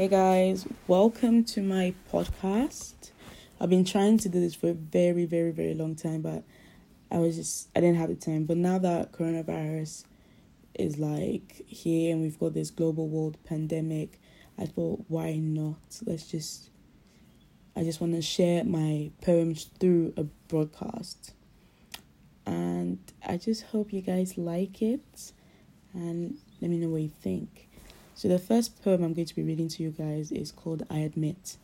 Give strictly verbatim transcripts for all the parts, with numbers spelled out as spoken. Hey guys, welcome to my podcast. I've been trying to do this for a very, very, very long time, but I was just, I didn't have the time. But now that coronavirus is like here and we've got this global world pandemic, I thought, why not? Let's just, I just want to share my poems through a broadcast. And I just hope you guys like it and let me know what you think. So the first poem I'm going to be reading to you guys is called I Admit.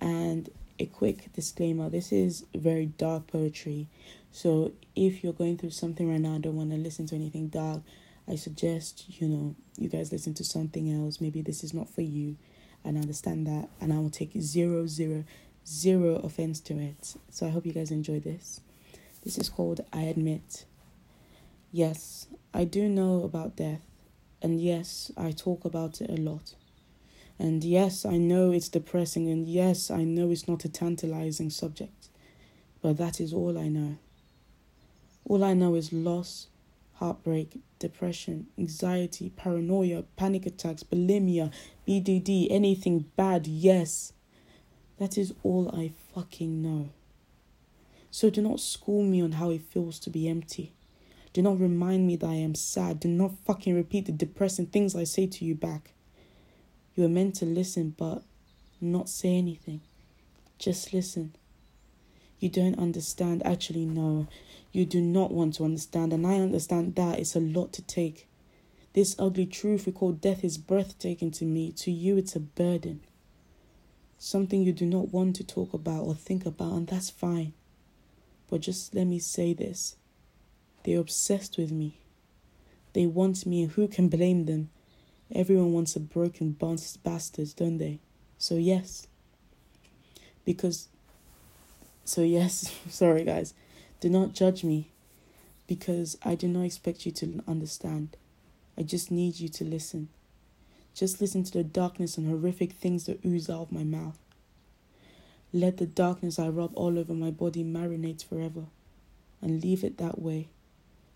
And a quick disclaimer, this is very dark poetry. So if you're going through something right now and don't want to listen to anything dark, I suggest, you know, you guys listen to something else. Maybe this is not for you. And I understand that. And I will take zero, zero, zero offense to it. So I hope you guys enjoy this. This is called I Admit. Yes, I do know about death. And yes, I talk about it a lot. And yes, I know it's depressing. And yes, I know it's not a tantalizing subject. But that is all I know. All I know is loss, heartbreak, depression, anxiety, paranoia, panic attacks, bulimia, B D D, anything bad, yes. That is all I fucking know. So do not school me on how it feels to be empty. Do not remind me that I am sad. Do not fucking repeat the depressing things I say to you back. You were meant to listen, but not say anything. Just listen. You don't understand. Actually, no. You do not want to understand. And I understand that it's a lot to take. This ugly truth we call death is breathtaking to me. To you, it's a burden. Something you do not want to talk about or think about, and that's fine. But just let me say this. They're obsessed with me. They want me, and who can blame them? Everyone wants a broken bastard, don't they? So yes. Because, so yes, sorry guys. Do not judge me. Because I do not expect you to understand. I just need you to listen. Just listen to the darkness and horrific things that ooze out of my mouth. Let the darkness I rub all over my body marinate forever. And leave it that way.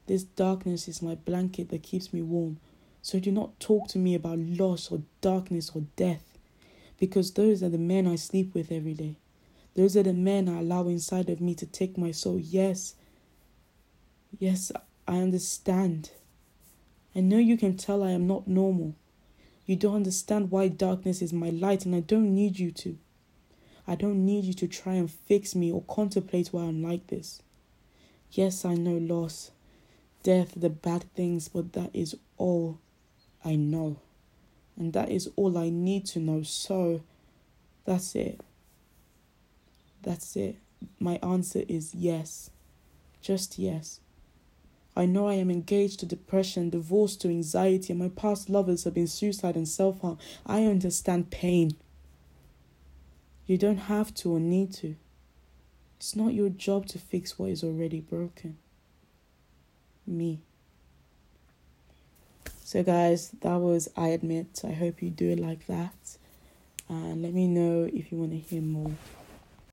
This darkness is my blanket that keeps me warm. So do not talk to me about loss or darkness or death. Because those are the men I sleep with every day. Those are the men I allow inside of me to take my soul. Yes. Yes, I understand. I know you can tell I am not normal. You don't understand why darkness is my light, and I don't need you to. I don't need you to try and fix me or contemplate why I'm like this. Yes, I know loss. Death, the bad things, but that is all I know. And that is all I need to know. So, that's it. That's it. My answer is yes. Just yes. I know I am engaged to depression, divorced to anxiety, and my past lovers have been suicide and self-harm. I understand pain. You don't have to or need to. It's not your job to fix what is already broken. Me. So guys, that was I Admit. I hope you do it like that. And let me know if you want to hear more.